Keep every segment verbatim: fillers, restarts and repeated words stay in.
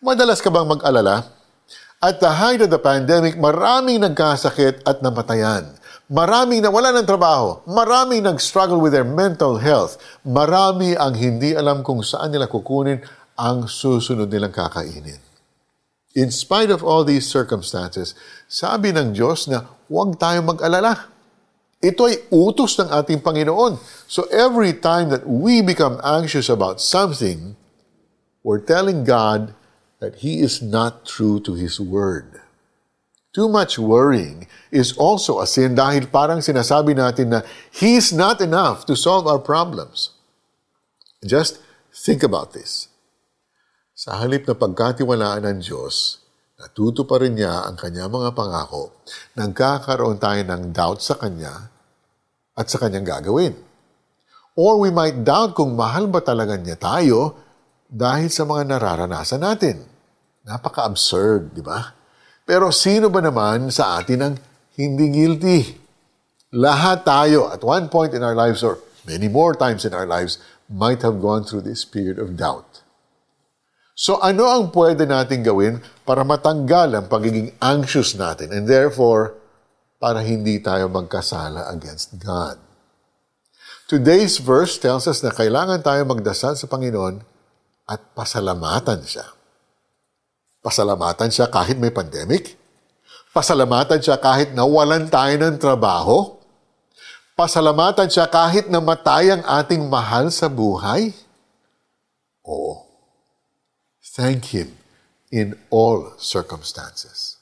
Madalas ka bang mag-alala? At the height of the pandemic, maraming nagkasakit at namatayan. Maraming nawala ng trabaho. Maraming nag-struggle with their mental health. Marami ang hindi alam kung saan nila kukunin ang susunod nilang kakainin. In spite of all these circumstances, sabi ng Diyos na huwag tayong mag-alala. Ito ay utos ng ating Panginoon. So every time that we become anxious about something, we're telling God that He is not true to His Word. Too much worrying is also a sin dahil parang sinasabi natin na He's not enough to solve our problems. Just think about this. Sa halip na pagkatiwalaan ng Diyos, natuto pa rin niya ang kanyang mga pangako, nagkakaroon tayo ng doubt sa kanya at sa kanyang gagawin. Or we might doubt kung mahal ba talaga niya tayo dahil sa mga nararanasan natin. Napaka-absurd, di ba? Pero sino ba naman sa atin ang hindi guilty? Lahat tayo, at one point in our lives or many more times in our lives, might have gone through this period of doubt. So ano ang pwede natin gawin para matanggal ang pagiging anxious natin and therefore, para hindi tayo magkasala against God? Today's verse tells us na kailangan tayo magdasal sa Panginoon at pasalamatan siya. Pasalamatan siya kahit may pandemic. Pasalamatan siya kahit nawalan tayo ng trabaho. Pasalamatan siya kahit namatay ang ating mahal sa buhay. Oo. Thank Him in all circumstances.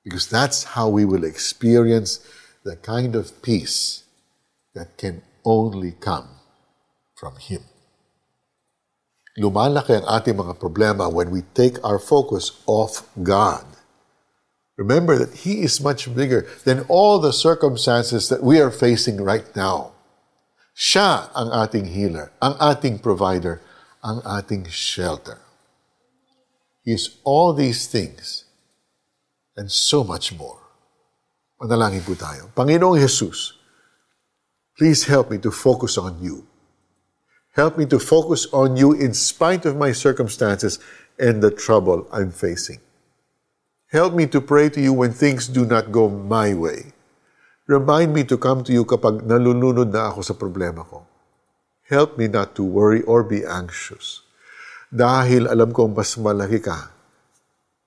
Because that's how we will experience the kind of peace that can only come from Him. Lumalaki ang ating mga problema when we take our focus off God. Remember that He is much bigger than all the circumstances that we are facing right now. Siya ang ating healer, ang ating provider, ang ating shelter. He is all these things and so much more. Manalangin po tayo. Panginoong Jesus, please help me to focus on You. Help me to focus on You in spite of my circumstances and the trouble I'm facing. Help me to pray to You when things do not go my way. Remind me to come to You kapag nalulunod na ako sa problema ko. Help me not to worry or be anxious. Dahil alam kong mas malaki ka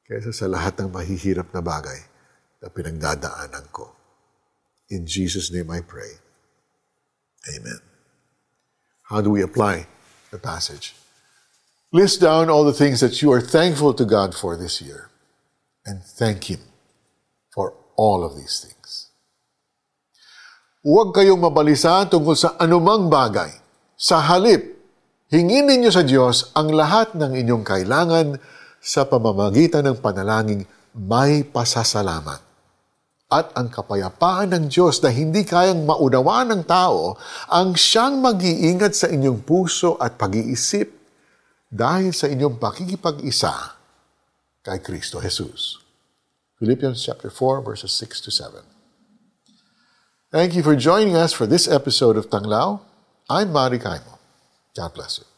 kaysa sa lahat ng mahihirap na bagay na pinagdadaanan ko. In Jesus' name I pray. Amen. How do we apply the passage? List down all the things that you are thankful to God for this year and thank Him for all of these things. Huwag kayong mabalisa tungkol sa anumang bagay. Sa halip, hingin ninyo sa Diyos ang lahat ng inyong kailangan sa pamamagitan ng panalangin may pasasalamat. At ang kapayapaan ng Diyos na hindi kayang maunawaan ng tao ang siyang mag-iingat sa inyong puso at pag-iisip dahil sa inyong pakikipag-isa kay Kristo Jesus. Philippians chapter four, verses six to seven. Thank you for joining us for this episode of Tanglaw. I'm Mari Caimo. God bless you.